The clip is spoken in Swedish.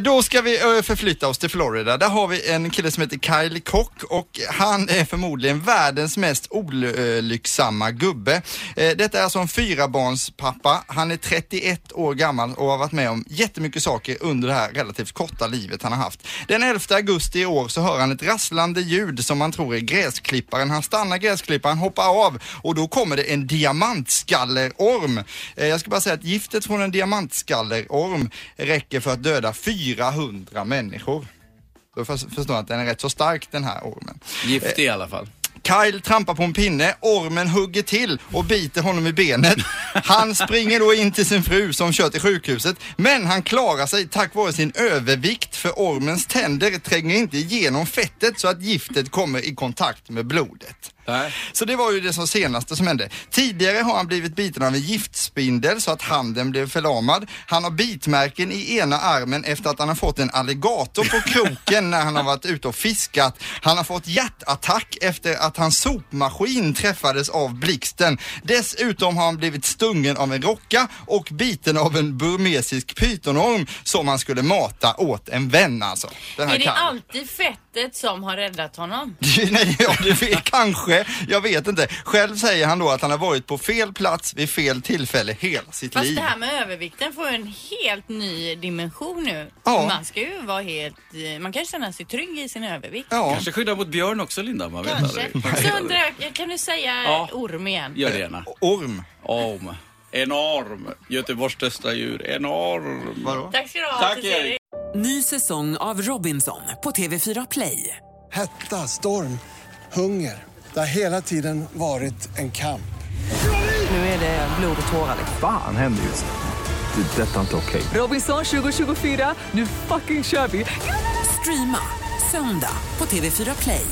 Då ska vi förflytta oss till Florida. Där har vi en kille som heter Kylie Koch och han är förmodligen världens mest olycksamma gubbe. Detta är alltså en 4-barnspappa. Han är 31 år gammal och har varit med om jättemycket saker under det här relativt korta livet han har haft. Den 11 augusti i år så hör han ett rasslande ljud som man tror är gräsklipparen. Han stannar gräsklipparen, hoppar av och då kommer det en diamantskallerorm. Jag ska bara säga att giftet från en diamantskallerorm räcker för att döda 400 människor. Då förstår jag att den är rätt så stark, den här ormen. Gift i alla fall. Kyle trampar på en pinne, ormen hugger till och biter honom i benet. Han springer då in till sin fru som kör till sjukhuset, men han klarar sig tack vare sin övervikt, för ormens tänder tränger inte igenom fettet så att giftet kommer i kontakt med blodet. Nej. Så det var ju det som senaste som hände. Tidigare har han blivit biten av en giftspindel så att handen blev förlamad. Han har bitmärken i ena armen efter att han har fått en alligator på kroken när han har varit ute och fiskat. Han har fått hjärtattack efter att hans sopmaskin träffades av blixten. Dessutom har han blivit stungen av en rocka och biten av en burmesisk pytonorm som han skulle mata åt en vän, alltså. Den här är det kan. Alltid fett som har räddat honom. Nej, ja, det vet, kanske. Jag vet inte. Själv säger han då att han har varit på fel plats vid fel tillfälle hela sitt liv. Fast det här med övervikten får en helt ny dimension nu. Ja. Man ska ju vara helt... Man kan känna sig trygg i sin övervikt. Ja. Kanske skydda mot björn också, Linda. Man vet aldrig. Så undrar, kan du säga orm igen? Gör det gärna. Orm. Enorm. Göteborgs största djur. Enorm. Vadå? Tack ska du ha. Tack, Erik. Ny säsong av Robinson på TV4 Play. Hetta, storm, hunger. Det har hela tiden varit en kamp. Nu är det blod och tårar. Fan, händer just det. Det är detta inte okej. Robinson 2024, nu fucking kör vi. Streama söndag på TV4 Play.